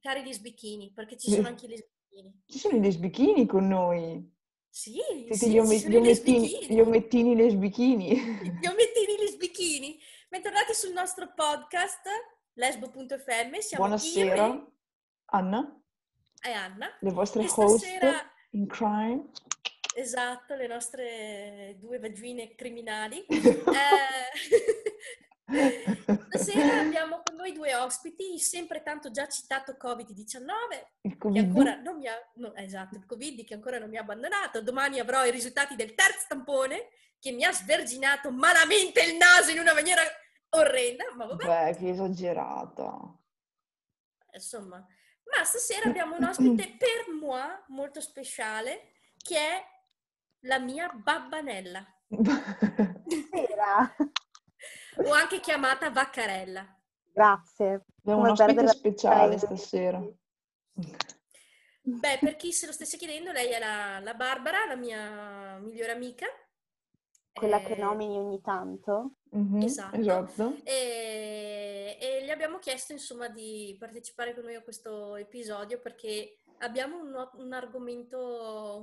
cari lesbichini, perché ci sono anche i lesbichini. Ci sono i lesbichini con noi? Sì, sì, gli omettini lesbichini. Gli omettini lesbichini. Bentornati sul nostro podcast lesbo.fm. Siamo buonasera, io e... Anna. E Anna. Le vostre host in crime. Esatto, le nostre due vagine criminali. Stasera abbiamo con noi due ospiti, sempre tanto già citato Covid-19, che ancora non mi ha, no, esatto, il Covid che ancora non mi ha abbandonato. Domani avrò i risultati del terzo tampone che mi ha sverginato malamente il naso in una maniera orrenda, ma vabbè. Beh, che esagerata. Insomma, ma stasera abbiamo un ospite per moi molto speciale, che è la mia babbanella. Stasera. O anche chiamata Vaccarella. Grazie. Abbiamo un ospite speciale stasera. Beh, per chi se lo stesse chiedendo, lei è la Barbara, la mia migliore amica. Quella che nomini ogni tanto. Mm-hmm, esatto. E le abbiamo chiesto, insomma, di partecipare con noi a questo episodio perché abbiamo un argomento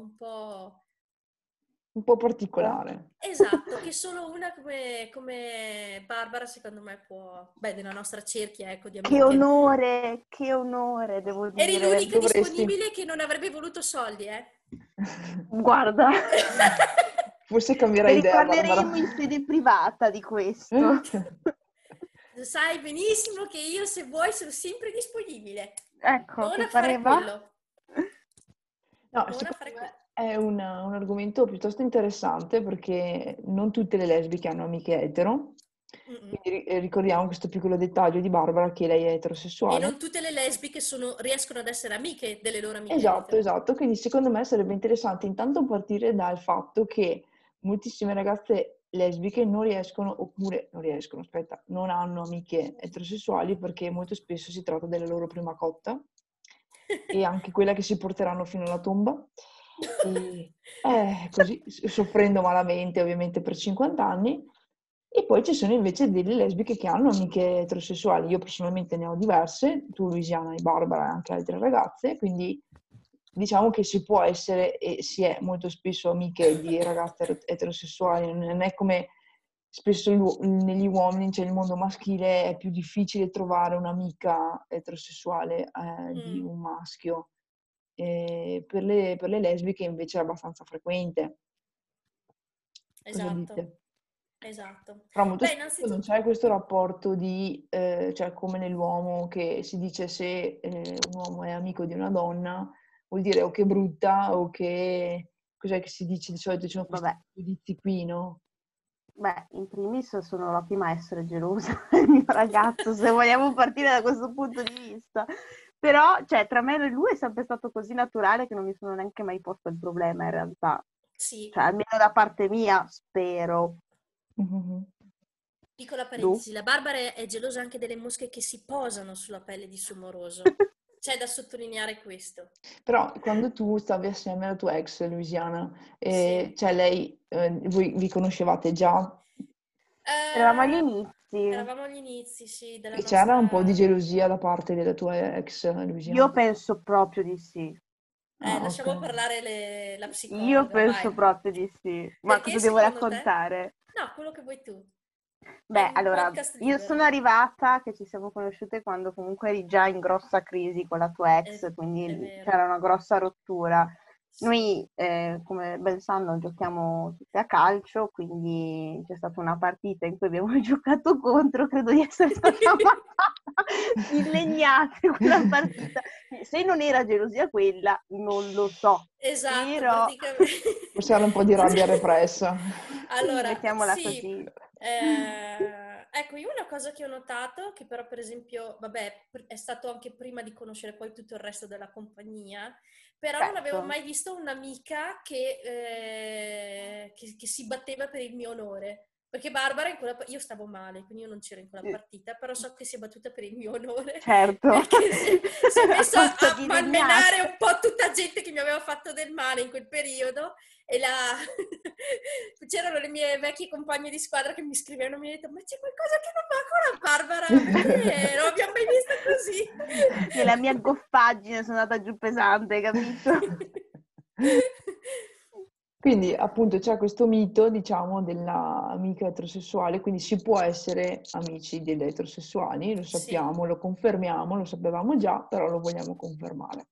un po' particolare. Esatto, che solo una come Barbara secondo me può... Beh, della nostra cerchia, ecco, di amiche. Che onore, devo dire. Eri l'unica disponibile che non avrebbe voluto soldi, Guarda. Forse cambierai idea, Barbara. Parleremo in sede privata di questo. Sai benissimo che io, se vuoi, sono sempre disponibile. Ecco, non a fare quello. No, non a fare quello. È un argomento piuttosto interessante perché non tutte le lesbiche hanno amiche etero. Mm-mm. Quindi ricordiamo questo piccolo dettaglio di Barbara, che lei è eterosessuale. E non tutte le lesbiche riescono ad essere amiche delle loro amiche. Esatto, etero. Esatto. Quindi secondo me sarebbe interessante intanto partire dal fatto che moltissime ragazze lesbiche non hanno amiche eterosessuali perché molto spesso si tratta della loro prima cotta e anche quella che si porteranno fino alla tomba. Così soffrendo malamente ovviamente per 50 anni. E poi ci sono invece delle lesbiche che hanno amiche eterosessuali. Io personalmente ne ho diverse, tu Luisiana e Barbara e anche altre ragazze, quindi diciamo che si può essere e si è molto spesso amiche di ragazze eterosessuali. Non è come spesso negli uomini, cioè nel mondo maschile è più difficile trovare un'amica eterosessuale di un maschio. Per le lesbiche invece è abbastanza frequente. Esatto. Però molto spesso non c'è questo rapporto di cioè come nell'uomo, che si dice se un uomo è amico di una donna vuol dire o che è brutta o che cos'è che si dice di solito, ci sono questi giudizi qui, no? Beh, in primis sono la prima a essere gelosa del mio ragazzo, se vogliamo partire da questo punto di vista. Però, cioè, tra me e lui è sempre stato così naturale che non mi sono neanche mai posto il problema, in realtà. Sì. Cioè, almeno da parte mia, spero. Mm-hmm. Piccola parentesi, La Barbara è gelosa anche delle mosche che si posano sulla pelle di suo moroso. C'è da sottolineare questo. Però, quando tu stavi assieme alla tua ex, Luisiana, cioè lei, voi vi conoscevate già? Eravamo agli inizi. Sì. Eravamo agli inizi, sì. Della nostra... C'era un po' di gelosia da parte della tua ex, Luisiana? Io penso proprio di sì. Lasciamo parlare la psicologa. Io penso proprio di sì. Ma cosa devo raccontare? Te? No, quello che vuoi tu. Beh, allora, io sono arrivata che ci siamo conosciute quando comunque eri già in grossa crisi con la tua ex, quindi c'era una grossa rottura. Noi, come ben sanno, giochiamo tutte a calcio, quindi c'è stata una partita in cui abbiamo giocato contro, credo di essere stata millegnata quella partita. Se non era gelosia quella, non lo so. Esatto, però... Forse era un po' di rabbia repressa. Allora, mettiamola così. Ecco, io una cosa che ho notato, che però per esempio, è stato anche prima di conoscere poi tutto il resto della compagnia, però non avevo mai visto un'amica che si batteva per il mio onore, perché Barbara io stavo male, quindi io non c'ero in quella partita, però so che si è battuta per il mio onore. Certo. Si è messa a malmenare un po' tutta gente che mi aveva fatto del male in quel periodo e c'erano le mie vecchie compagne di squadra che mi scrivevano e mi hanno detto ma c'è qualcosa che non va con la Barbara? Non l'abbiamo mai vista così. Che la mia goffaggine sono andata giù pesante, capito? Quindi appunto c'è questo mito, diciamo, dell'amica eterosessuale, quindi si può essere amici degli eterosessuali, lo sappiamo, sì. Lo confermiamo, lo sapevamo già, però lo vogliamo confermare.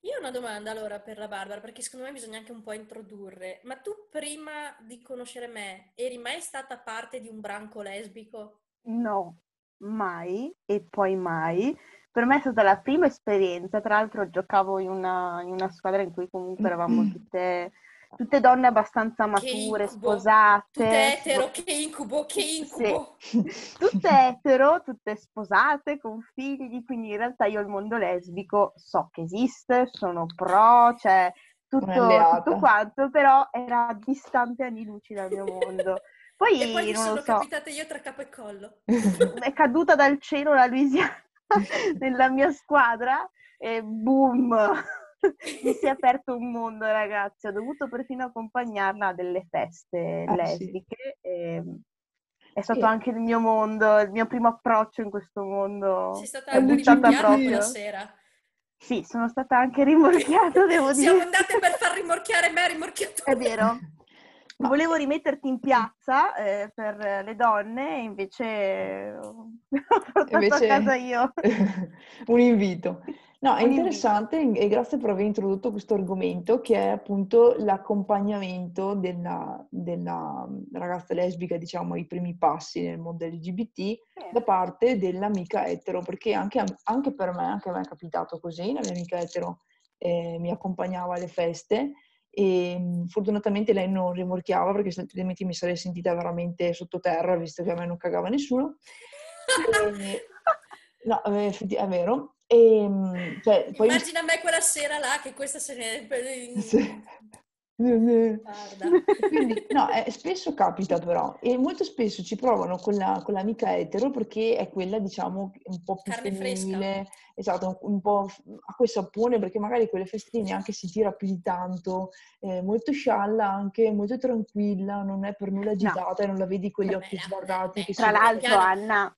Io ho una domanda allora per la Barbara, perché secondo me bisogna anche un po' introdurre. Ma tu prima di conoscere me eri mai stata parte di un branco lesbico? No, mai e poi mai. Per me è stata la prima esperienza, tra l'altro giocavo in una squadra in cui comunque eravamo tutte donne abbastanza mature, sposate. Tutte etero, che incubo! Sì. Tutte etero, tutte sposate, con figli, quindi in realtà io il mondo lesbico so che esiste, sono pro, cioè tutto quanto, però era distante anni luce dal mio mondo. Poi non sono capitata io tra capo e collo. È caduta dal cielo la Luisiana. Nella mia squadra e boom, mi si è aperto un mondo, ragazzi, ho dovuto perfino accompagnarla a delle feste lesbiche, sì. È stato anche il mio mondo, il mio primo approccio in questo mondo. Sei stata rimorchiata quella sera? Sì, sono stata anche rimorchiata, devo dire. Siamo andate per far rimorchiare me, è vero. Ma... volevo rimetterti in piazza per le donne, invece ho portato a casa io. Un invito. No, è interessante e grazie per aver introdotto questo argomento che è appunto l'accompagnamento della ragazza lesbica, diciamo, ai primi passi nel mondo LGBT da parte dell'amica etero, perché anche per me, anche a me è capitato così, la mia amica etero mi accompagnava alle feste. E fortunatamente lei non rimorchiava perché altrimenti mi sarei sentita veramente sottoterra visto che a me non cagava nessuno. No, è vero. E, cioè, poi... Immagina me quella sera là che questa se ne... Sì. Guarda. Quindi, no, spesso capita però e molto spesso ci provano con l'amica etero perché è quella, diciamo, un po' più carne femminile, fresca. Esatto, un po' a quel sapone, perché magari quelle festine anche si tira più di tanto, molto scialla, anche molto tranquilla, non è per nulla agitata, no. E non la vedi con gli occhi sbarrati che tra l'altro sono... Anna,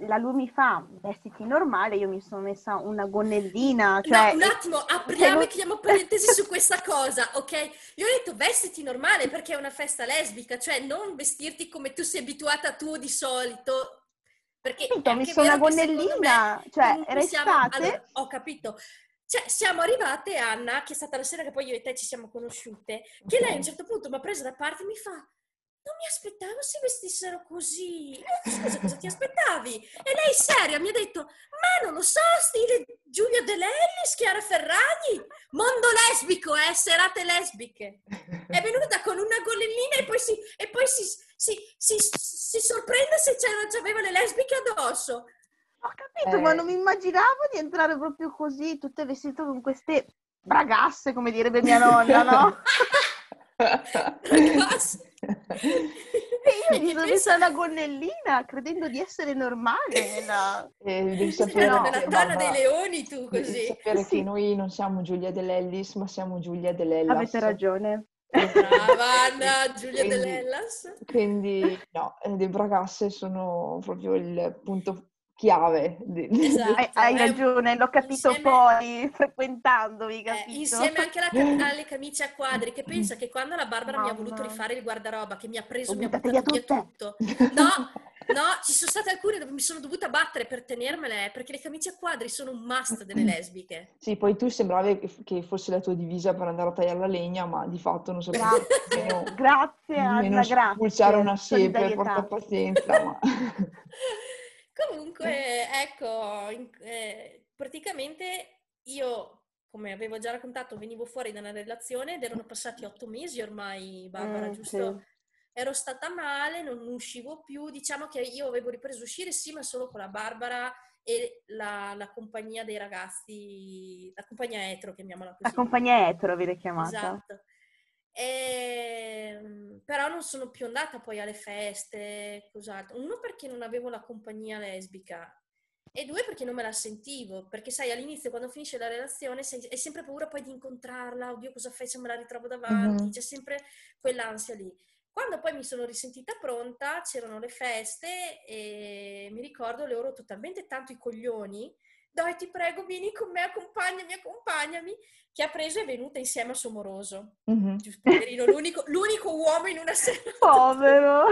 la Lumi fa vestiti normale, io mi sono messa una gonnellina. Cioè... No, un attimo, apriamo e chiudiamo parentesi su questa cosa, ok? Io ho detto vestiti normale perché è una festa lesbica, cioè non vestirti come tu sei abituata tu di solito. Perché sì, mi sono una gonnellina, cioè restate... Allora, ho capito. Cioè, siamo arrivate, Anna, che è stata la sera che poi io e te ci siamo conosciute, che lei a un certo punto mi ha preso da parte e mi fa... Non mi aspettavo si vestissero così. Scusa, cosa ti aspettavi? E lei seria mi ha detto, ma non lo so, stile Giulia De Lellis, Chiara Ferragni, mondo lesbico, serate lesbiche. È venuta con una gonnellina e poi si sorprende se c'aveva le lesbiche addosso. Ho capito, ma non mi immaginavo di entrare proprio così, tutte vestite con queste bragasse, come direbbe mia nonna, no? E io mi sono messa la gonnellina credendo di essere normale devi sapere nella tana dei leoni tu così devi sapere sì. Che noi non siamo Giulia De Lellis ma siamo Giulia De Lellas. Avete ragione, brava Anna, Giulia De Lellas. Quindi no, le bragasse sono proprio il punto chiave. Esatto, hai ragione, l'ho capito insieme, poi frequentandovi, capito? Insieme anche alle camicie a quadri, che pensa che quando la Barbara mi ha voluto rifare il guardaroba, che mi ha preso, mi ha buttato via tutto. No, ci sono state alcune dove mi sono dovuta battere per tenermele, perché le camicie a quadri sono un must delle lesbiche. Sì, poi tu sembravi che fosse la tua divisa per andare a tagliare la legna, ma di fatto non sapevi. Grazie Anna, grazie. Pulsare una siepe, porta pazienza, ma... Comunque, ecco, praticamente io, come avevo già raccontato, venivo fuori da una relazione ed erano passati 8 mesi ormai, Barbara, giusto? Sì. Ero stata male, non uscivo più, diciamo che io avevo ripreso a uscire sì, ma solo con la Barbara e la compagnia dei ragazzi, la compagnia etero, chiamiamola così. La compagnia etero viene chiamata. Esatto. Però non sono più andata poi alle feste, cos'altro. Uno perché non avevo la compagnia lesbica E due, perché non me la sentivo, perché sai, all'inizio quando finisce la relazione hai sempre paura poi di incontrarla, oddio cosa fai se me la ritrovo davanti, c'è sempre quell'ansia lì. Quando poi mi sono risentita pronta, c'erano le feste e mi ricordo le oro totalmente tanto i coglioni, dai ti prego vieni con me, accompagnami, accompagnami, che ha preso e è venuta insieme a suo moroso, giusto, poverino, l'unico uomo in una serata. Povero!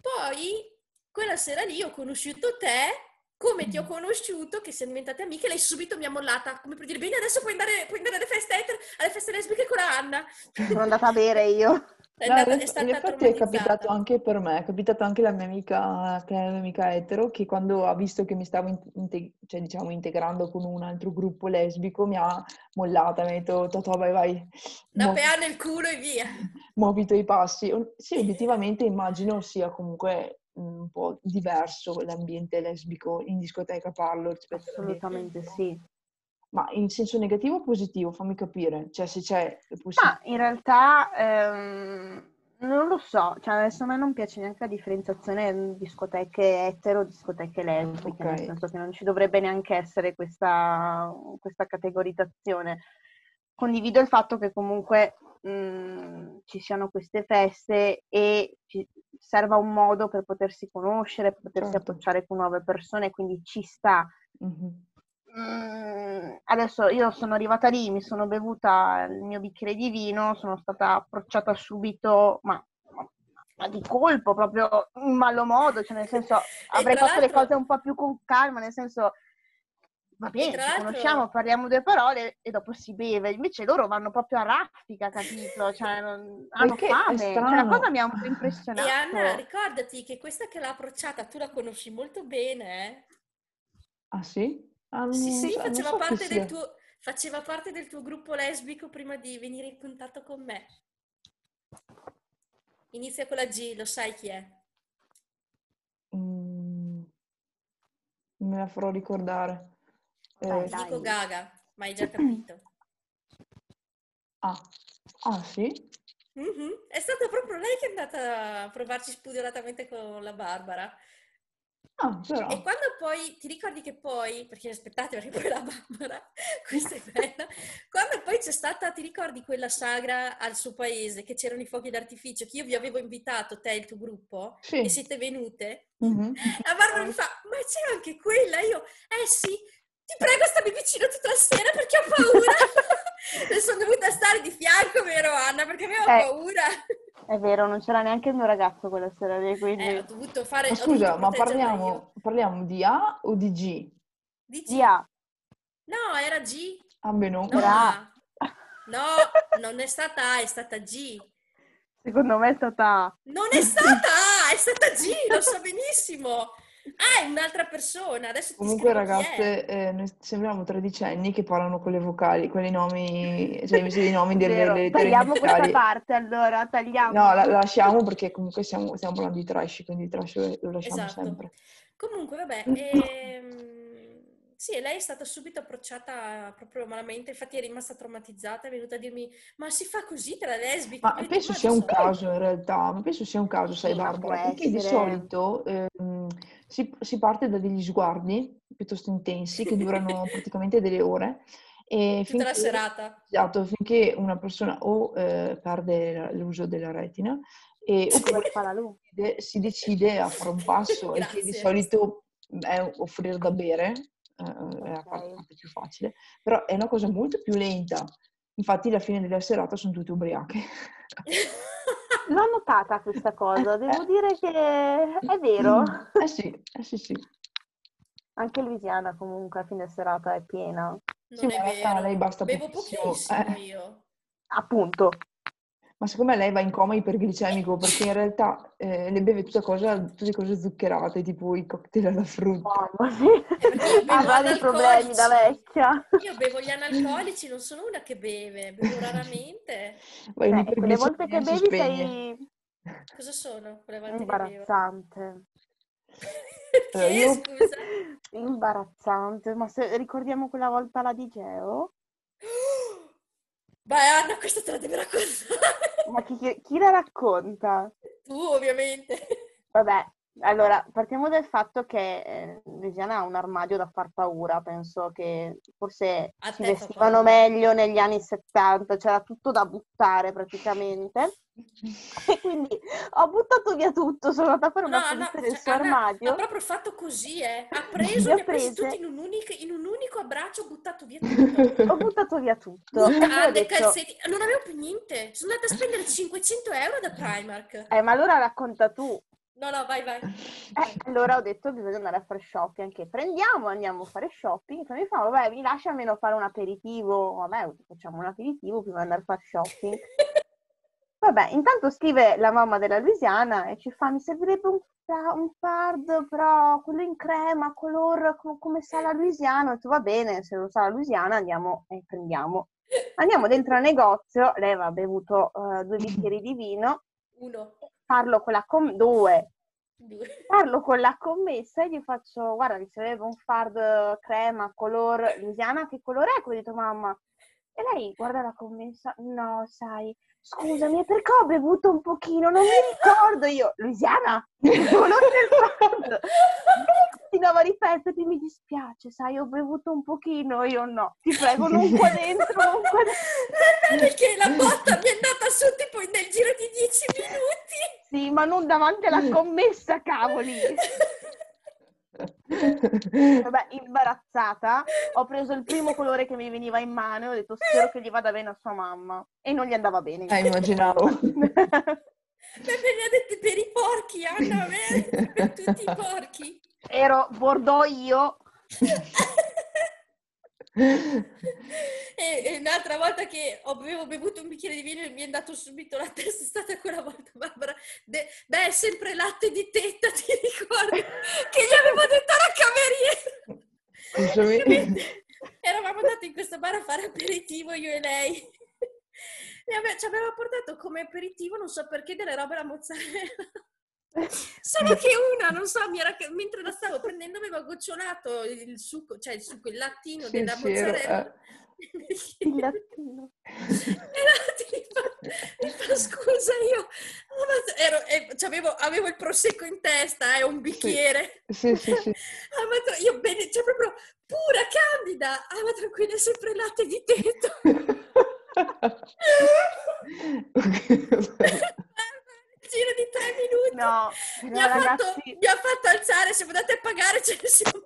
Poi quella sera lì ho conosciuto te, come ti ho conosciuto, che siamo diventate amiche, lei subito mi ha mollata, come per dire, bene adesso puoi andare alle feste lesbiche con la Anna. Sono andata a bere io. Infatti è capitato anche per me, è capitato anche la mia amica, che è una mia amica etero, che quando ha visto che mi stavo integrando con un altro gruppo lesbico, mi ha mollata, mi ha detto, Totò vai, da pea nel culo e via. Muovito i passi. Sì, obiettivamente immagino sia comunque un po' diverso l'ambiente lesbico in discoteca parlo rispetto assolutamente sì. Ma in senso negativo o positivo? Fammi capire, cioè se c'è ma in realtà non lo so, cioè adesso a me non piace neanche la differenziazione discoteche etero, discoteche lesbiche, nel senso che non ci dovrebbe neanche essere questa categorizzazione. Condivido il fatto che comunque ci siano queste feste e ci serva un modo per potersi conoscere, per potersi approcciare con nuove persone, quindi ci sta. Adesso io sono arrivata lì, mi sono bevuta il mio bicchiere di vino, sono stata approcciata subito, ma di colpo, proprio in malo modo, cioè nel senso avrei fatto le cose un po' più con calma, nel senso va bene, ci conosciamo, parliamo due parole e dopo si beve. Invece loro vanno proprio a raffica, capito? Cioè, hanno fame. La cosa mi ha un po' impressionato. E Anna, ricordati che questa che l'ha approcciata tu la conosci molto bene. Ah sì? Sì, faceva parte del tuo gruppo lesbico prima di venire in contatto con me. Inizia con la G, lo sai chi è? Me la farò ricordare. Dico Gaga, ma hai già capito. Ah sì? È stata proprio lei che è andata a provarci spudiolatamente con la Barbara. Però. E quando poi, ti ricordi che poi, perché aspettate perché poi la Barbara, questa è bella, quando poi c'è stata, ti ricordi quella sagra al suo paese, che c'erano i fuochi d'artificio, che io vi avevo invitato, te e il tuo gruppo, sì. E siete venute? La Barbara mi fa, ma c'è anche quella? Io, sì, ti prego stammi vicino tutta la sera perché ho paura. Sono dovuta stare di fianco, vero Anna? Perché avevo paura. È vero, non c'era neanche il mio ragazzo quella sera lì, quindi... ho dovuto fare... Ma scusa, ma parliamo di A o di G? Di G. Di A. No, era G. Ah, beh, no. Era A. No, non è stata A, è stata G. Secondo me è stata A. Non è stata A, è stata G, lo so benissimo. Ah, è un'altra persona. Adesso ti comunque, ragazze, noi sembriamo tredicenni che parlano con le vocali, con i nomi, cioè invece dei nomi delle tagliamo questa parte, allora, tagliamo. No, la lasciamo perché comunque stiamo parlando di trash, quindi il trash lo lasciamo sempre. Comunque, vabbè, sì, lei è stata subito approcciata proprio malamente, infatti è rimasta traumatizzata, è venuta a dirmi, ma si fa così tra lesbiche? Ma penso sia un caso in realtà, sai Barbara, perché di solito... Si parte da degli sguardi piuttosto intensi che durano praticamente delle ore e tutta la serata. Esatto, finché una persona o perde l'uso della retina oppure si decide a fare un passo e che di solito è offrire da bere, è la parte più facile, però è una cosa molto più lenta. Infatti alla fine della serata sono tutte ubriache. L'ho notata questa cosa, devo dire che è vero. Sì. Anche Louisiana comunque a fine serata è piena. Non è vero, lei basta bevo pochissimo io. Appunto. Ma secondo me lei va in coma iperglicemico perché in realtà le beve tutte cose zuccherate, tipo i cocktail alla frutta. Mamma mia, avrà dei problemi da vecchia. Io bevo gli analcolici, non sono una che beve, bevo raramente. Le volte che bevi sei... Cosa sono? Imbarazzante. Scusa? Imbarazzante, ma se ricordiamo quella volta la di Geo... Beh Anna, questa te la devi raccontare. Ma chi la racconta? Tu ovviamente. Vabbè, Allora, partiamo dal fatto che Louisiana ha un armadio da far paura, penso che forse si vestivano meglio negli anni 70, c'era tutto da buttare praticamente, e quindi ho buttato via tutto, sono andata a fare una pulizia del suo armadio. Ha proprio fatto così, ha preso, le ha prese tutti in un unico abbraccio, ho buttato via tutto. Ho buttato via tutto. Non avevo più niente, sono andata a spendere 500 euro da Primark. Ma allora racconta tu. No, vai. Allora ho detto bisogna andare a fare shopping, anche andiamo a fare shopping. Poi mi fa, vabbè, mi lascia almeno fare un aperitivo, vabbè, facciamo un aperitivo prima di andare a fare shopping. Vabbè, intanto scrive la mamma della Louisiana e ci fa, mi servirebbe un card, però quello in crema, color, come sa la Louisiana. Ho detto, va bene, se lo sa la Louisiana andiamo e prendiamo. Andiamo dentro al negozio, lei aveva bevuto 2 bicchieri di vino. Uno. Parlo con la commessa e gli faccio, guarda, ricevevo un fard crema, color, Louisiana, che colore è? Ho detto, mamma. E lei guarda la commessa, no, sai, scusami, perché ho bevuto un pochino, non mi ricordo io. Louisiana, il colore del fard. Continuava a ripeterti, mi dispiace, sai, ho bevuto un pochino, io no. Ti prego, non qua dentro, non qua dentro. Perché la botta mi è andata su tipo nel giro di 10 minuti. Sì, ma non davanti alla commessa, cavoli! Vabbè, imbarazzata, ho preso il primo colore che mi veniva in mano e ho detto spero che gli vada bene a sua mamma. E non gli andava bene. Immaginavo. Me ne ha dette per i porchi, Anna, per tutti i porchi. Ero bordò io. E un'altra volta che avevo bevuto un bicchiere di vino e mi è andato subito la testa, è stata quella volta, Barbara, è sempre latte di tetta, ti ricordi? Che gli avevo detto alla cameriera. Eravamo andati in questa bar a fare aperitivo io e lei, e ci aveva portato come aperitivo, non so perché, delle robe alla mozzarella. Solo che una, non so, mentre la stavo prendendo aveva gocciolato il succo, cioè il succo, il lattino della mozzarella. Il lattino. E la tipa mi fa, scusa, io avevo il prosecco in testa, un bicchiere. Sì. Ah, io bene, cioè proprio pura, candida. Ah, ma tranquilla, è sempre latte di tetto. Giro di 3 minuti, mi ha fatto alzare, se potete pagare ce ne siamo.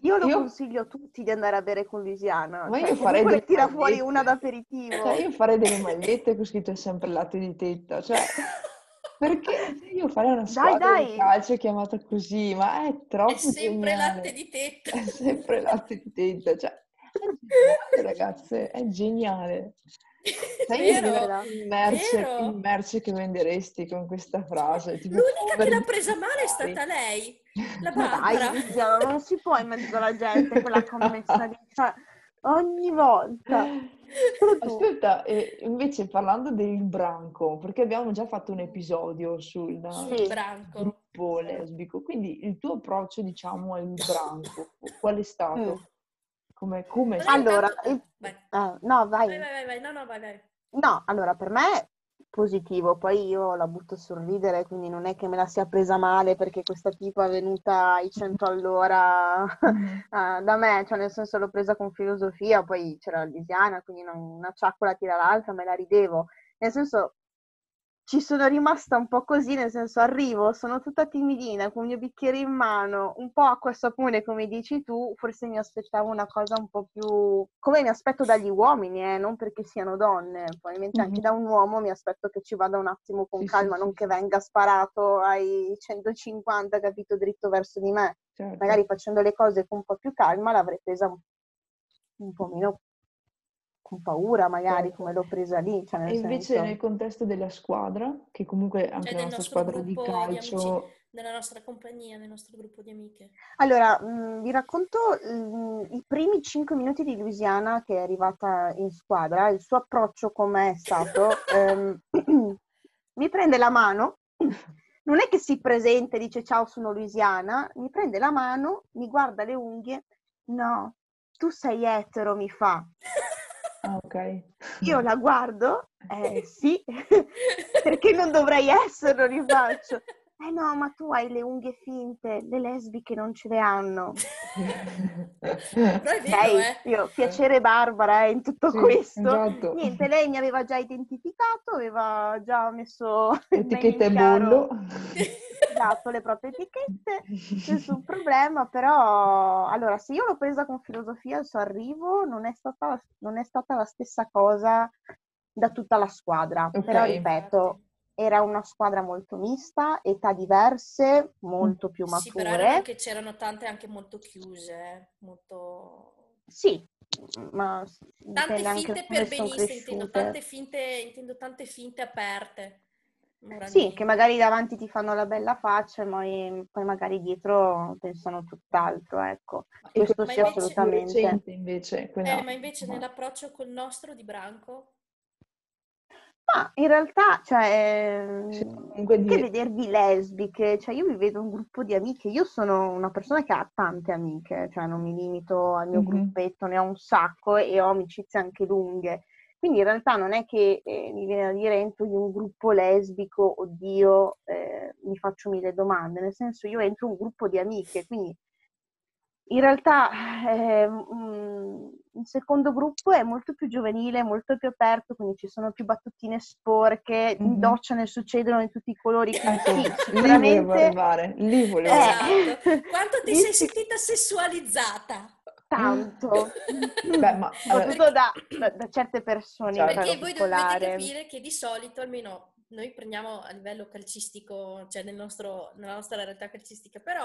Io consiglio a tutti di andare a bere con Louisiana, ma io farei delle tira magliette. Fuori una d'aperitivo, io farei delle magliette con scritto sempre latte di tetta, perché io farei una squadra di calcio chiamata così, ma è troppo geniale. Latte di tetta, è sempre latte di tetta, ragazze, è geniale. Merce che venderesti con questa frase, tipo, l'unica che l'ha presa male è stata lei, la Barbara. Dai, non si può in mezzo alla gente quella commessa di ogni volta. Aspetta, invece parlando del branco, perché abbiamo già fatto un episodio sul gruppo lesbico, quindi il tuo approccio, diciamo, al branco qual è stato? Come? Allora, vai. No, allora per me è positivo, poi io la butto a sorridere, quindi non è che me la sia presa male perché questa tipa è venuta ai 100 all'ora da me, nel senso l'ho presa con filosofia, poi c'era Louisiana, quindi una ciaccola tira l'altra, me la ridevo, nel senso ci sono rimasta un po' così, nel senso arrivo, sono tutta timidina, con il mio bicchiere in mano, un po' acqua e sapone come dici tu, forse mi aspettavo una cosa un po' più... come mi aspetto dagli uomini, non perché siano donne, probabilmente anche da un uomo mi aspetto che ci vada un attimo con calma, non che venga sparato ai 150, capito, dritto verso di me. Certo. Magari facendo le cose con un po' più calma l'avrei presa un po' meno con paura, magari, come l'ho presa lì. E invece nel contesto della squadra, che comunque anche la nostra squadra di calcio... nella nostra compagnia, nel nostro gruppo di amiche. Allora, vi racconto i primi 5 minuti di Louisiana che è arrivata in squadra, il suo approccio com'è stato. Mi prende la mano, non è che si presenta e dice ciao sono Louisiana, mi prende la mano, mi guarda le unghie, no, tu sei etero, mi fa... Okay. Io la guardo, sì, perché non dovrei esserlo, rifaccio. eh no, ma tu hai le unghie finte, le lesbiche non ce le hanno. Io, piacere Barbara in tutto questo. Esatto. Niente, lei mi aveva già identificato, aveva già messo etichetta e bollo. Esatto, le proprie etichette, nessun problema, però allora se io l'ho presa con filosofia al suo arrivo, non è stata la stessa cosa da tutta la squadra, okay. Però ripeto, era una squadra molto mista, età diverse, molto più mature. Sì, però era anche, c'erano tante anche molto chiuse, molto... Sì, ma... Tante finte per benissimo, intendo tante finte aperte. Sì, che magari davanti ti fanno la bella faccia, ma poi magari dietro pensano tutt'altro, ecco. Questo sì, assolutamente. Ma invece nell'approccio col nostro di Branco? Ma in realtà, cioè, che vedervi lesbiche, cioè io mi vedo un gruppo di amiche, io sono una persona che ha tante amiche, cioè non mi limito al mio gruppetto, ne ho un sacco e ho amicizie anche lunghe, quindi in realtà non è che mi viene a dire entro in un gruppo lesbico, oddio, mi faccio mille domande, nel senso io entro un gruppo di amiche, quindi... In realtà il secondo gruppo è molto più giovanile, molto più aperto, quindi ci sono più battutine sporche, in doccia ne succedono di tutti i colori. Quindi sì, veramente... Lì volevo esatto. Quanto ti sei sentita sessualizzata? Tanto. Beh, ma soprattutto da certe persone. Cioè, perché voi dovete capire che di solito, almeno... Noi prendiamo a livello calcistico, cioè nella nostra realtà calcistica, però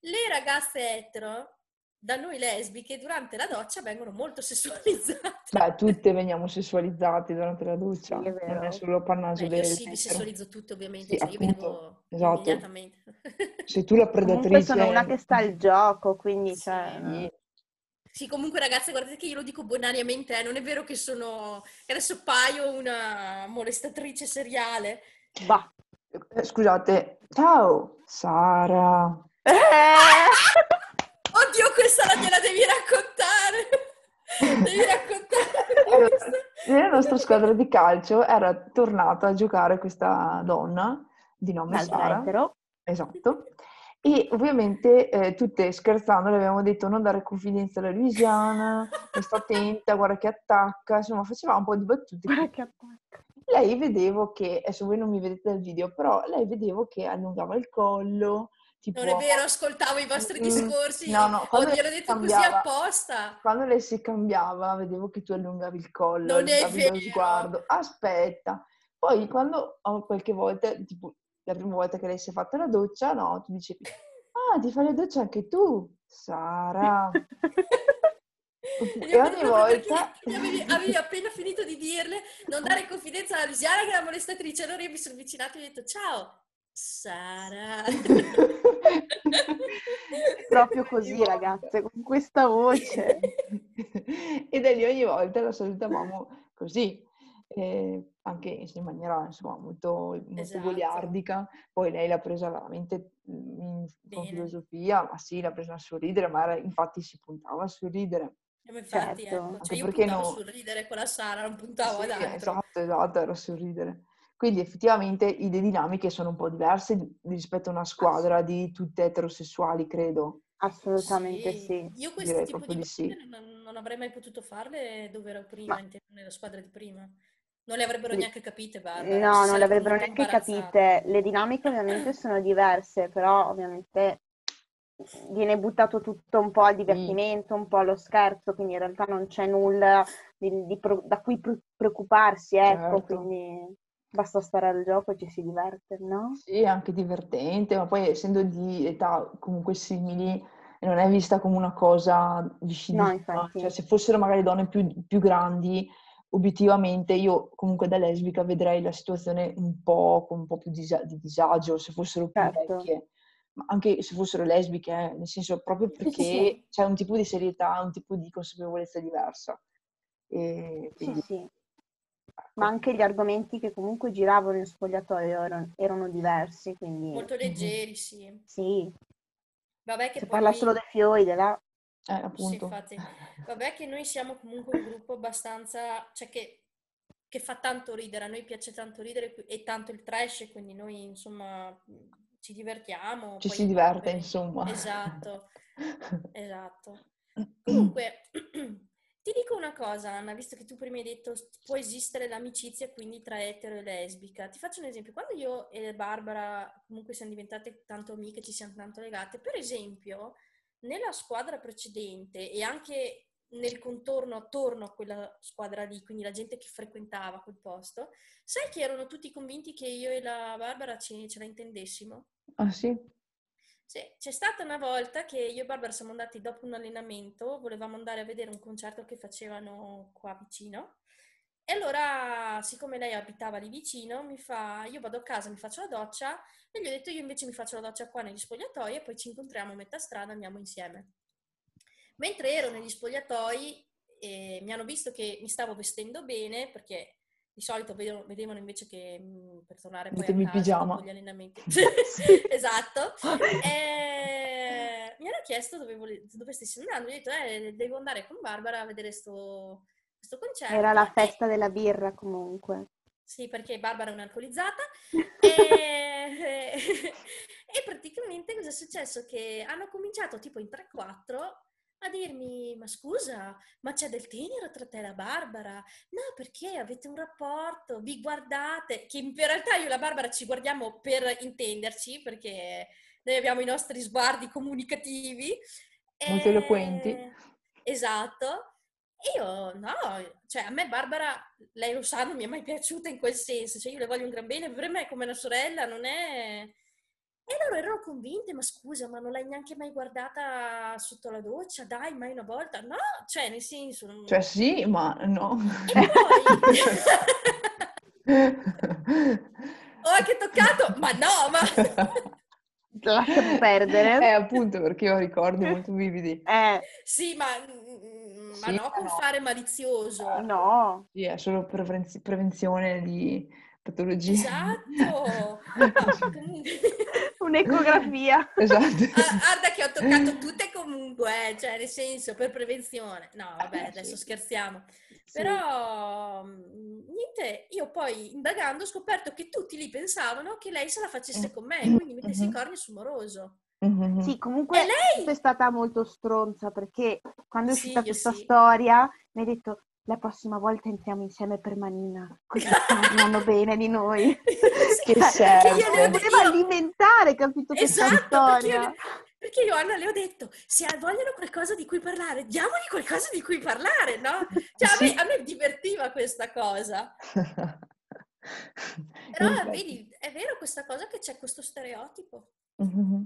le ragazze etero, da noi lesbiche, durante la doccia vengono molto sessualizzate. Beh, tutte veniamo sessualizzate durante la doccia, sì, è non è solo appannaggio delle... Io sì, mi sessualizzo tutto, ovviamente, sì, cioè, io mi devo immediatamente. Sei tu la predatrice... Comunque sono una che sta al gioco, quindi sì. Cioè... No. Sì, comunque ragazze, guardate che io lo dico bonariamente, non è vero che sono... Adesso paio una molestatrice seriale. Bah, scusate. Ciao, Sara. Oddio, questa la devi raccontare. Nella nostra squadra di calcio era tornata a giocare questa donna di nome Sara. Esatto. E ovviamente tutte scherzando le abbiamo detto non dare confidenza alla Luisiana, sta attenta, guarda che attacca, insomma facevamo un po' di battute. Guarda che attacca. Lei vedevo che, adesso voi non mi vedete dal video, però lei vedevo che allungava il collo. Tipo, non è vero, ascoltavo i vostri discorsi, no, o gliel'ho detto cambiava, così apposta. Quando lei si cambiava vedevo che tu allungavi il collo, non è vero. Lo sguardo. Aspetta, poi quando qualche volta, tipo... La prima volta che lei si è fatta la doccia, no, tu dicevi, ah, ti fai la doccia anche tu, Sara. E ogni volta... Avevi appena finito di dirle, non dare confidenza alla Luisiana che è la molestatrice, allora io mi sono avvicinato e ho detto, ciao, Sara. Proprio così, ragazze, con questa voce. E da lì ogni volta la salutavamo così. Anche in maniera insomma molto esatto. Goliardica, poi lei l'ha presa veramente con filosofia, ma sì, l'ha presa a sorridere, ma era, infatti si puntava a sorridere. Infatti, certo. Ecco. Cioè, io puntavo a sorridere con la Sara, non puntavo ad altro. Esatto, era a sorridere. Quindi effettivamente le dinamiche sono un po' diverse rispetto a una squadra di tutte eterosessuali, credo. Assolutamente sì. Io questo direi tipo di non avrei mai potuto farle dove ero prima, nella squadra di prima. Non le avrebbero neanche capite, Barbara. No, non le avrebbero neanche capite. Le dinamiche ovviamente sono diverse, però ovviamente viene buttato tutto un po' al divertimento, un po' allo scherzo, quindi in realtà non c'è nulla da cui preoccuparsi, ecco, certo. Quindi basta stare al gioco e ci si diverte, no? Sì, è anche divertente, ma poi essendo di età comunque simili, non è vista come una cosa vicina. No, infatti. Cioè, se fossero magari donne più grandi... Obiettivamente io comunque da lesbica vedrei la situazione un po' con un po' più di disagio se fossero più vecchie, ma anche se fossero lesbiche, nel senso proprio perché c'è un tipo di serietà, un tipo di consapevolezza diversa. E quindi... Sì. Ma anche gli argomenti che comunque giravano in spogliatoio erano diversi, quindi... Molto leggeri, sì. Sì. Vabbè che si parla solo dei fiori, della... appunto. Sì, infatti. Vabbè che noi siamo comunque un gruppo abbastanza, cioè che fa tanto ridere, a noi piace tanto ridere e tanto il trash, quindi noi insomma ci divertiamo. Ci si diverte, insomma. Esatto, esatto. Comunque, ti dico una cosa, Anna, visto che tu prima hai detto può esistere l'amicizia quindi tra etero e lesbica. Ti faccio un esempio. Quando io e Barbara comunque siamo diventate tanto amiche, ci siamo tanto legate, per esempio, nella squadra precedente e anche nel contorno attorno a quella squadra lì, quindi la gente che frequentava quel posto, sai che erano tutti convinti che io e la Barbara ce la intendessimo? Ah sì? Sì, c'è stata una volta che io e Barbara siamo andati dopo un allenamento, volevamo andare a vedere un concerto che facevano qua vicino, e allora siccome lei abitava lì vicino mi fa, io vado a casa, mi faccio la doccia, e gli ho detto io invece mi faccio la doccia qua negli spogliatoi e poi ci incontriamo a metà strada, andiamo insieme. Mentre ero negli spogliatoi mi hanno visto che mi stavo vestendo bene, perché di solito vedevano invece che per tornare poi a casa con gli allenamenti. Esatto. Mi hanno chiesto dove stessi andando. Io ho detto devo andare con Barbara a vedere questo concerto. Era la festa della birra comunque. Sì, perché Barbara è un'alcolizzata. E praticamente cosa è successo? Che hanno cominciato tipo in 3-4 a dirmi, ma scusa, ma c'è del tenero tra te e la Barbara? No, perché avete un rapporto, vi guardate, che in realtà io e la Barbara ci guardiamo per intenderci, perché noi abbiamo i nostri sguardi comunicativi. Molto eloquenti. Esatto. Io no, cioè a me Barbara, lei lo sa, non mi è mai piaciuta in quel senso, cioè io le voglio un gran bene, per me è come una sorella, non è... E loro erano convinte, ma scusa, ma non l'hai neanche mai guardata sotto la doccia? Dai, mai una volta? No, cioè, nel senso... Non... Cioè sì, ma no. E poi... Ho anche toccato, ma no, ma... Lasciamo perdere. Appunto, perché io ho ricordi molto vividi. Sì, ma sì, no, con no. Fare malizioso. No. Sì, è solo prevenzione di... patologia. Esatto! Un'ecografia. Esatto. Ah, guarda che ho toccato tutte comunque, cioè nel senso per prevenzione. No, vabbè, adesso sì. Scherziamo. Sì. Però niente, io poi indagando ho scoperto che tutti lì pensavano che lei se la facesse con me, quindi mettesse i corni su Moroso. Mm-hmm. Sì, comunque lei è stata molto stronza perché quando è uscita questa storia mi hai detto la prossima volta entriamo insieme per manina, così parliamo bene di noi. Sì, che serve. Io poteva alimentare, capito? Esatto, perché io Anna le ho detto, se vogliono qualcosa di cui parlare, diamogli qualcosa di cui parlare, no? Cioè sì. a me divertiva questa cosa. Però vedi, è vero questa cosa che c'è questo stereotipo. Mm-hmm.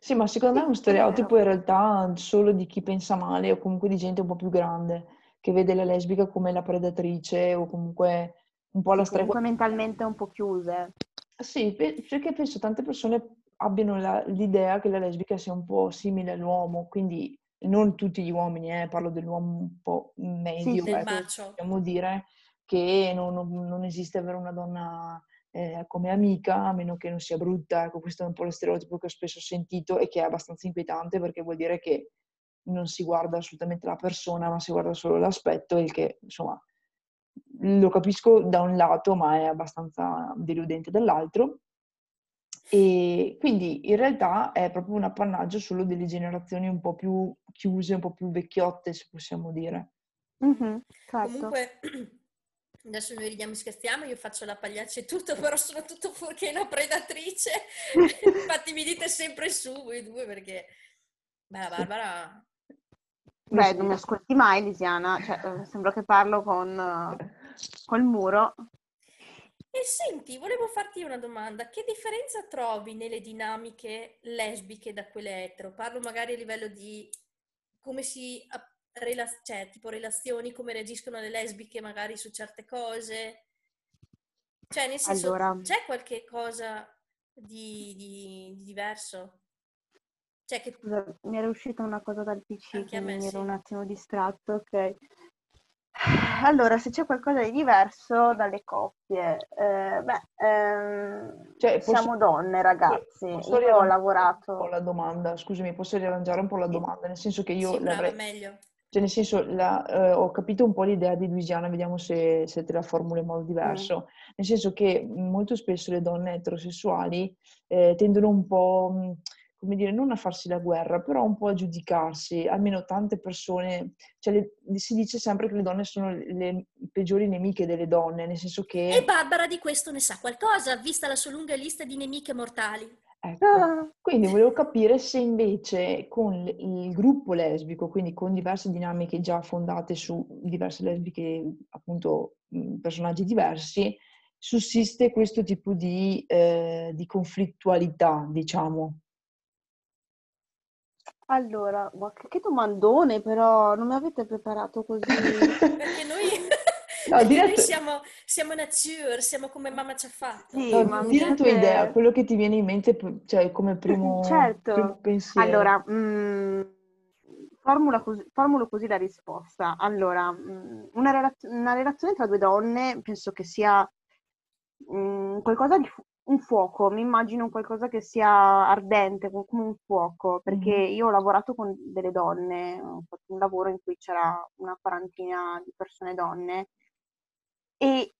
Sì, ma secondo me è uno stereotipo in realtà solo di chi pensa male o comunque di gente un po' più grande, che vede la lesbica come la predatrice o comunque un po' la stregua. Comunque mentalmente un po' chiuse. Sì, perché penso tante persone abbiano l'idea che la lesbica sia un po' simile all'uomo, quindi non tutti gli uomini, parlo dell'uomo un po' medio, sì, possiamo dire che non esiste avere una donna come amica, a meno che non sia brutta. Ecco, questo è un po' lo stereotipo che ho spesso sentito e che è abbastanza inquietante perché vuol dire che non si guarda assolutamente la persona, ma si guarda solo l'aspetto, il che, insomma, lo capisco da un lato, ma è abbastanza deludente dall'altro. E quindi in realtà è proprio un appannaggio solo delle generazioni un po' più chiuse, un po' più vecchiotte, se possiamo dire. Mm-hmm, certo. Comunque, adesso noi ridiamo e scherziamo, io faccio la pagliaccia e tutto, però sono tutto fuorché una predatrice. Infatti mi dite sempre su voi due, perché... Beh, Barbara... Beh, non mi ascolti mai, Lisiana, cioè, sembra che parlo col muro. E senti, volevo farti una domanda. Che differenza trovi nelle dinamiche lesbiche da quelle etero? Parlo magari a livello di come si... cioè, tipo relazioni, come reagiscono le lesbiche magari su certe cose. Cioè, nel senso, allora... c'è qualche cosa di diverso? Cioè che... Scusa, mi era uscita una cosa dal PC che mi ero un attimo distratto, ok. Allora, se c'è qualcosa di diverso dalle coppie, cioè, siamo donne, ragazzi. Io ho lavorato... Un po' la domanda, scusami, posso riarrangiare un po' la domanda? Nel senso che io l'avrei... meglio. Cioè, nel senso, ho capito un po' l'idea di Luisiana, vediamo se te la formulo in modo diverso. Nel senso che molto spesso le donne eterosessuali tendono un po', come dire, non a farsi la guerra, però un po' a giudicarsi. Almeno tante persone, cioè si dice sempre che le donne sono le peggiori nemiche delle donne, nel senso che... E Barbara di questo ne sa qualcosa, vista la sua lunga lista di nemiche mortali. Ecco. Quindi volevo capire se invece con il gruppo lesbico, quindi con diverse dinamiche già fondate su diverse lesbiche, appunto personaggi diversi, sussiste questo tipo di conflittualità, diciamo. Allora, che domandone però, non mi avete preparato così? Perché noi... No, noi siamo nature, siamo come mamma ci ha fatto. Sì, no, ma dire la tua idea, quello che ti viene in mente, cioè come primo pensiero. Allora, formulo così la risposta. Allora, una relazione tra due donne penso che sia qualcosa di un fuoco. Mi immagino qualcosa che sia ardente, come un fuoco, perché io ho lavorato con delle donne, ho fatto un lavoro in cui c'era una quarantina di persone donne, e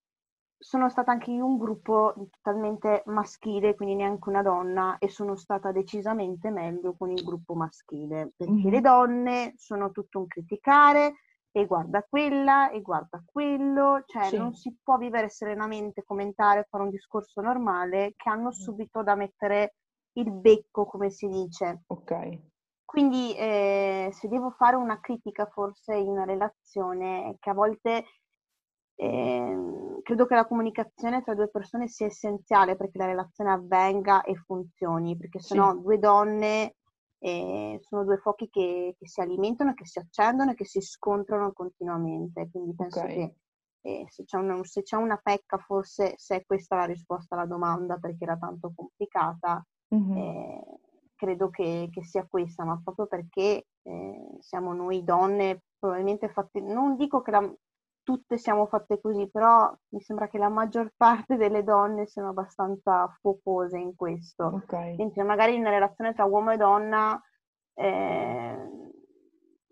sono stata anche in un gruppo totalmente maschile, quindi neanche una donna, e sono stata decisamente meglio con il gruppo maschile, perché le donne sono tutto un criticare, e guarda quella, e guarda quello, cioè non si può vivere serenamente, commentare, fare un discorso normale, che hanno subito da mettere il becco, come si dice. Ok. Quindi se devo fare una critica forse in una relazione, che a volte... credo che la comunicazione tra due persone sia essenziale perché la relazione avvenga e funzioni, perché sennò due donne sono due fuochi che si alimentano, che si accendono e che si scontrano continuamente, quindi penso che se c'è una pecca, forse se è questa la risposta alla domanda, perché era tanto complicata, credo che sia questa, ma proprio perché siamo noi donne probabilmente fatte, non dico che tutte siamo fatte così, però mi sembra che la maggior parte delle donne siano abbastanza fuocose in questo. Mentre magari in una relazione tra uomo e donna,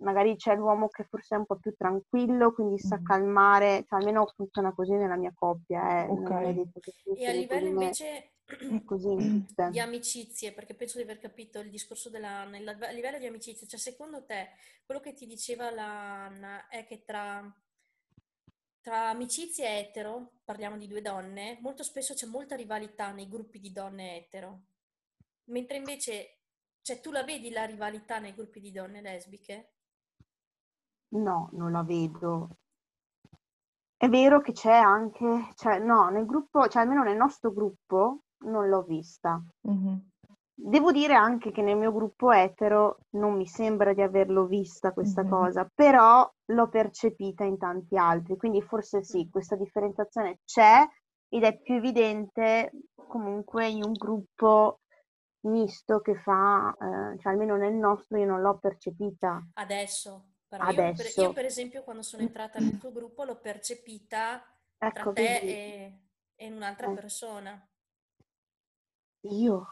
magari c'è l'uomo che forse è un po' più tranquillo, quindi sa calmare, cioè almeno funziona così nella mia coppia. Non è detto che e a livello invece così, di amicizie, perché penso di aver capito il discorso dell'Anna, a livello di amicizie, cioè secondo te quello che ti diceva l'Anna è che tra amicizie etero, parliamo di due donne, molto spesso c'è molta rivalità nei gruppi di donne etero. Mentre invece, cioè tu la vedi la rivalità nei gruppi di donne lesbiche? No, non la vedo. È vero che c'è anche, cioè no, nel gruppo, cioè almeno nel nostro gruppo non l'ho vista. Devo dire anche che nel mio gruppo etero non mi sembra di averlo vista questa cosa, però l'ho percepita in tanti altri, quindi forse sì, questa differenziazione c'è ed è più evidente comunque in un gruppo misto che fa, cioè almeno nel nostro io non l'ho percepita. Adesso. Io per esempio quando sono entrata nel tuo gruppo l'ho percepita tra te e un'altra persona. Io?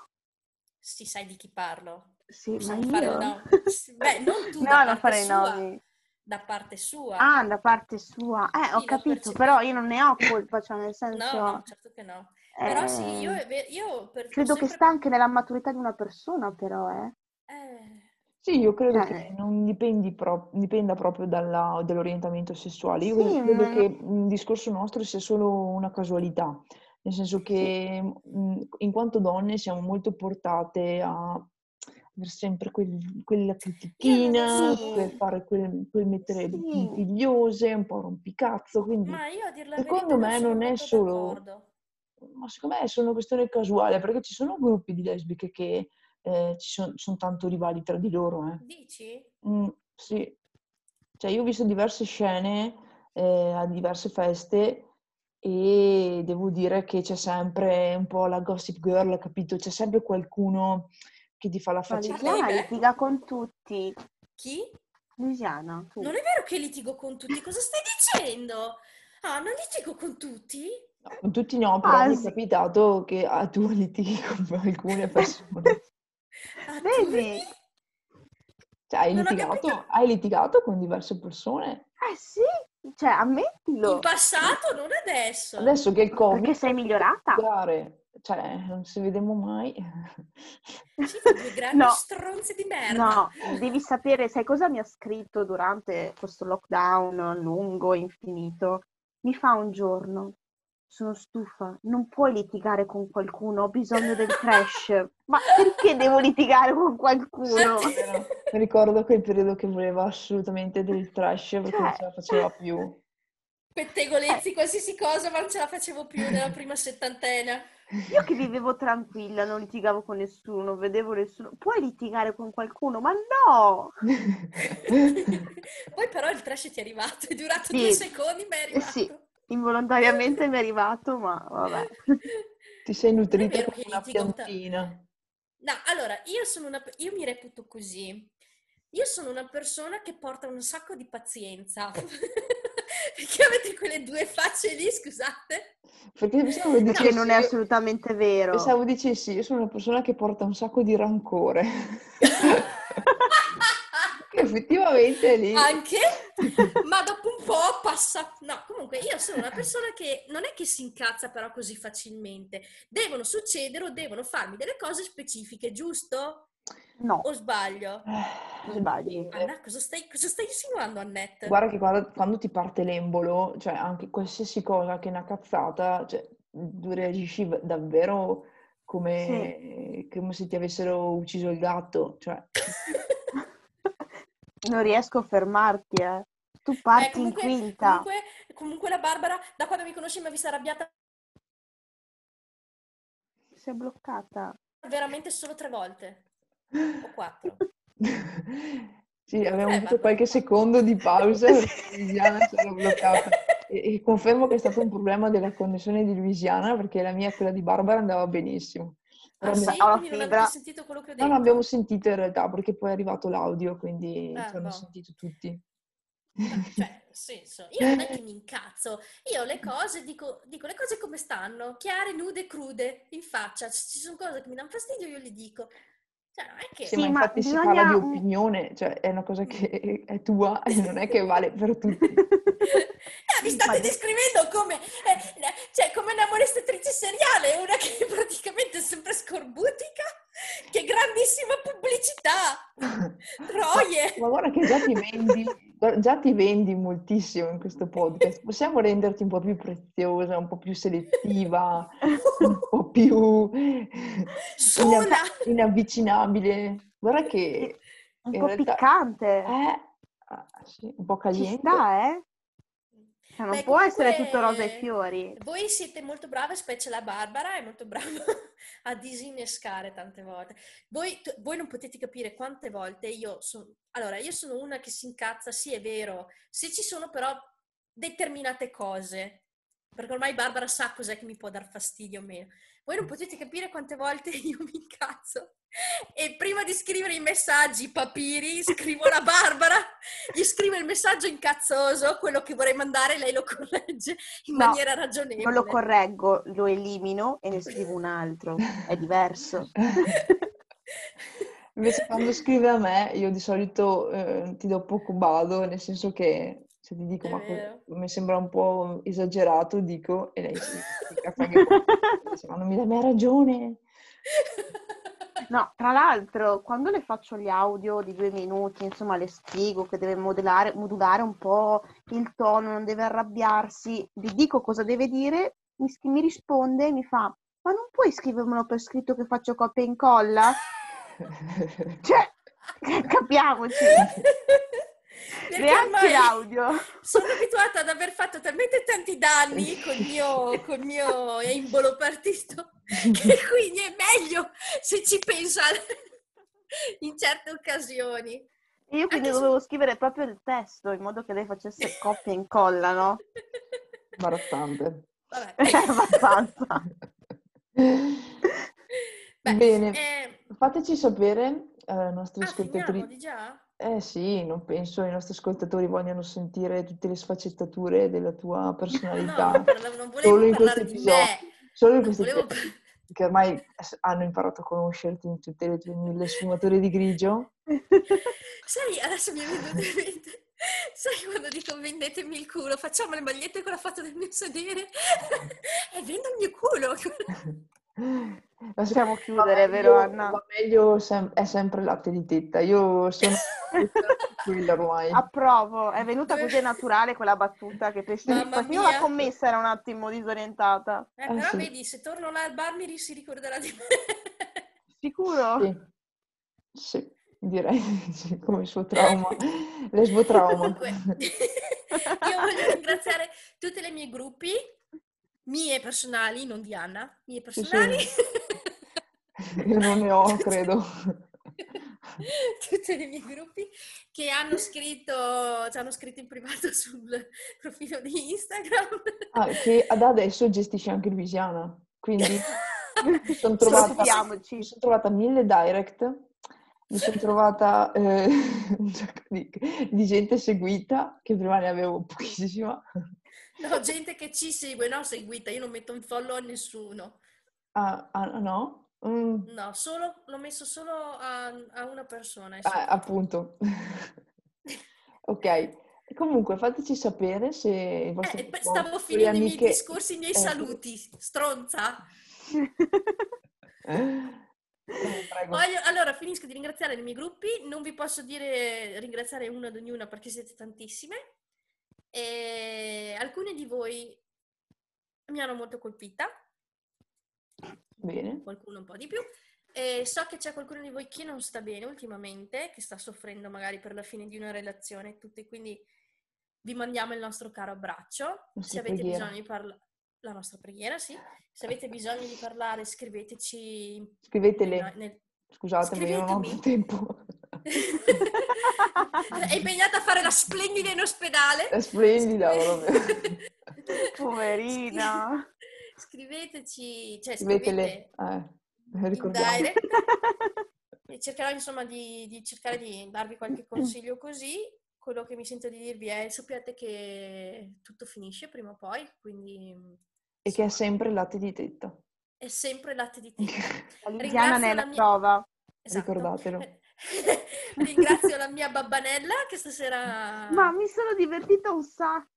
Sì, sai di chi parlo. Sì, ma io? Beh, non tu, no, da non fare nomi. Da parte sua. Ah, da parte sua. Sì, ho capito, però io non ne ho colpa, cioè nel senso... No, certo che no. Però sì, io credo sempre... che sta anche nella maturità di una persona, però, Sì, io credo che non dipenda proprio dall'orientamento sessuale. Io credo che il discorso nostro sia solo una casualità. Nel senso che in quanto donne siamo molto portate a... sempre quella critichina per fare quel mettere puntigliose, un po' rompicazzo, quindi secondo me non è solo, ma secondo me è solo una questione casuale, perché ci sono gruppi di lesbiche che sono tanto rivali tra di loro. Dici? Sì, cioè io ho visto diverse scene a diverse feste e devo dire che c'è sempre un po' la gossip girl, capito? C'è sempre qualcuno che ti fa la faccenda. Ma litiga con tutti. Chi? Luisiana. Tu. Non è vero che litigo con tutti, cosa stai dicendo? Ah, non litigo con tutti? No, con tutti no, però mi è capitato che tu litighi con alcune persone. Vedi? Cioè, hai litigato con diverse persone? Sì, cioè, ammettilo. In passato, non adesso. Adesso che il Covid... Perché sei migliorata. Cioè, non ci vediamo mai. Due grandi stronze di merda. No, devi sapere, sai cosa mi ha scritto durante questo lockdown lungo, infinito? Mi fa un giorno: sono stufa, non puoi litigare con qualcuno, ho bisogno del crash. Ma perché devo litigare con qualcuno? Mi ricordo quel periodo che voleva assolutamente del trash perché non ce la faceva più. Pettegolezzi, qualsiasi cosa, ma non ce la facevo più nella prima settantena. Io che vivevo tranquilla, non litigavo con nessuno, non vedevo nessuno. Puoi litigare con qualcuno? Ma no! Poi però il trash ti è arrivato, è durato 2 secondi, ma è arrivato. Sì, involontariamente mi è arrivato, ma vabbè. Ti sei nutrita come una piantina. No, allora, io mi reputo così. Io sono una persona che porta un sacco di pazienza. Perché avete quelle due facce lì, scusate? Perché pensavo dicessi, che non è assolutamente vero. Pensavo dicessi, io sono una persona che porta un sacco di rancore. Che effettivamente è lì. Anche? Ma dopo un po' passa... No, comunque io sono una persona che non è che si incazza però così facilmente. Devono succedere o devono farmi delle cose specifiche, giusto? No. O sbaglio? Sbagli. Anna, cosa stai insinuando, Annette? Guarda che quando ti parte l'embolo, cioè anche qualsiasi cosa che è una cazzata, cioè, tu reagisci davvero come se ti avessero ucciso il gatto. Cioè. Non riesco a fermarti, eh. Tu parti comunque, in quinta. Comunque la Barbara, da quando mi conosci, mi ha vista arrabbiata. Si è bloccata. Veramente solo 3 volte. O 4. Sì, abbiamo avuto qualche secondo di pausa perché Luisiana si era bloccata. E confermo che è stato un problema della connessione di Luisiana, perché la mia e quella di Barbara andava benissimo. Non abbiamo sentito quello che ho detto. No, abbiamo sentito in realtà, perché poi è arrivato l'audio, quindi ci hanno sentito tutti. Cioè, nel senso, io non è che mi incazzo, io le cose dico le cose come stanno, chiare, nude, crude, in faccia. Ci sono cose che mi danno fastidio, io le dico. Cioè, non è che... Sì, ma infatti bisogna... si parla di opinione, cioè è una cosa che è tua e non è che vale per tutti. Vi state descrivendo come cioè come una molestatrice seriale, una che praticamente è sempre scorbutica, che grandissima pubblicità, troie. Ma guarda che già ti vendi moltissimo in questo podcast. Possiamo renderti un po' più preziosa, un po' più selettiva, un po' più inavvicinabile. Guarda che un po' realtà, piccante, sì, un po' caliente. Ci sta, Cioè, non può essere tutto rosa e fiori. Voi siete molto brave, specie la Barbara è molto brava a disinnescare tante volte. Voi non potete capire quante volte io sono una che si incazza, sì è vero, se ci sono però determinate cose, perché ormai Barbara sa cos'è che mi può dar fastidio o meno. Voi non potete capire quante volte io mi incazzo. E prima di scrivere i messaggi papiri, scrivo alla Barbara, gli scrivo il messaggio incazzoso, quello che vorrei mandare, lei lo corregge in maniera ragionevole. Non lo correggo, lo elimino e ne scrivo un altro, è diverso. Invece quando scrive a me, io di solito ti do poco bado, nel senso che se ti dico mi sembra un po' esagerato, dico, e lei dice, ma non mi dai mai ragione. No, tra l'altro, quando le faccio gli audio di 2 minuti, insomma, le spiego che deve modulare un po' il tono, non deve arrabbiarsi, gli dico cosa deve dire, mi risponde e mi fa, ma non puoi scrivermelo per scritto che faccio copia e incolla? Cioè, capiamoci. Neanche l'audio. Sono abituata ad aver fatto talmente tanti danni col mio embolo partito, che quindi è meglio se ci pensa in certe occasioni. Io quindi dovevo scrivere proprio il testo in modo che lei facesse copia e incolla, no? Imbarazzante. Vabbè. Abbastanza. Bene, fateci sapere, nostri ascoltatori. Già? Sì, non penso i nostri ascoltatori vogliano sentire tutte le sfaccettature della tua personalità. No, non volevo parlare di me. Solo in questo episodio. che ormai hanno imparato a conoscerti in tutte le tue mille sfumature di grigio. Sai, adesso mi è venuto in mente, sai quando dico vendetemi il culo, facciamo le magliette con la foto del mio sedere e vendo il mio culo. Possiamo chiudere, vero Anna? Va meglio è sempre latte di tetta, io sono tranquilla ormai. Approvo, è venuta così naturale quella battuta che io la commessa era un attimo disorientata. Però sì. Vedi, se torno là al Barmiri si ricorderà di me. Sicuro? Sì, direi sì, come il suo trauma, lesbo trauma. Comunque, io voglio ringraziare tutte le mie gruppi, mie personali, non di Anna, mie personali. Sì. Io non ne ho, credo. Tutti i miei gruppi che hanno scritto, ci hanno scritto in privato sul profilo di Instagram. Ah, che ad adesso gestisce anche Louisiana, quindi mi sono trovata 1000 direct, mi sono trovata un sacco di gente seguita, che prima ne avevo pochissima. No, gente che ci segue, no, seguita, io non metto in follow a nessuno. Ah no? No, solo l'ho messo solo a una persona. Appunto. Ok, comunque fateci sapere se i vostri stavo finendo i miei discorsi, i miei saluti, stronza. Allora finisco di ringraziare i miei gruppi, non vi posso dire ringraziare una ad ognuna perché siete tantissime e alcune di voi mi hanno molto colpita. Bene. Qualcuno un po' di più. So che c'è qualcuno di voi che non sta bene ultimamente, che sta soffrendo magari per la fine di una relazione, tutti, quindi vi mandiamo il nostro caro abbraccio. Se avete bisogno di parlare, la nostra preghiera, sì. Se avete bisogno di parlare, scriveteci. Scusatemi, non ho più tempo. È impegnata a fare la splendida in ospedale. È splendida, poverina. Scriveteci, cioè scrivete in direct e cercherò insomma di cercare di darvi qualche consiglio così. Quello che mi sento di dirvi è sappiate che tutto finisce prima o poi, quindi e che è sempre latte di tetta. È sempre latte di tetta. Louisiana ne è la prova. Esatto. Ricordatelo. Ringrazio la mia babbanella che stasera... Ma mi sono divertita un sacco!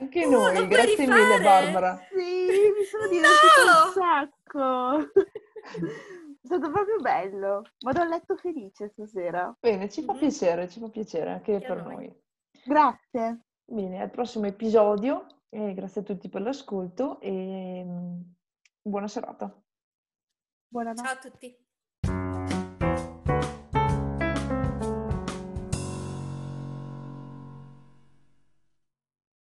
Anche noi, grazie mille Barbara! Sì, mi sono divertita un sacco! È stato proprio bello! Vado a letto felice stasera! Bene, ci fa piacere, ci fa piacere anche per noi! Grazie! Bene, al prossimo episodio, grazie a tutti per l'ascolto e buona serata! Buonanotte! Ciao a tutti!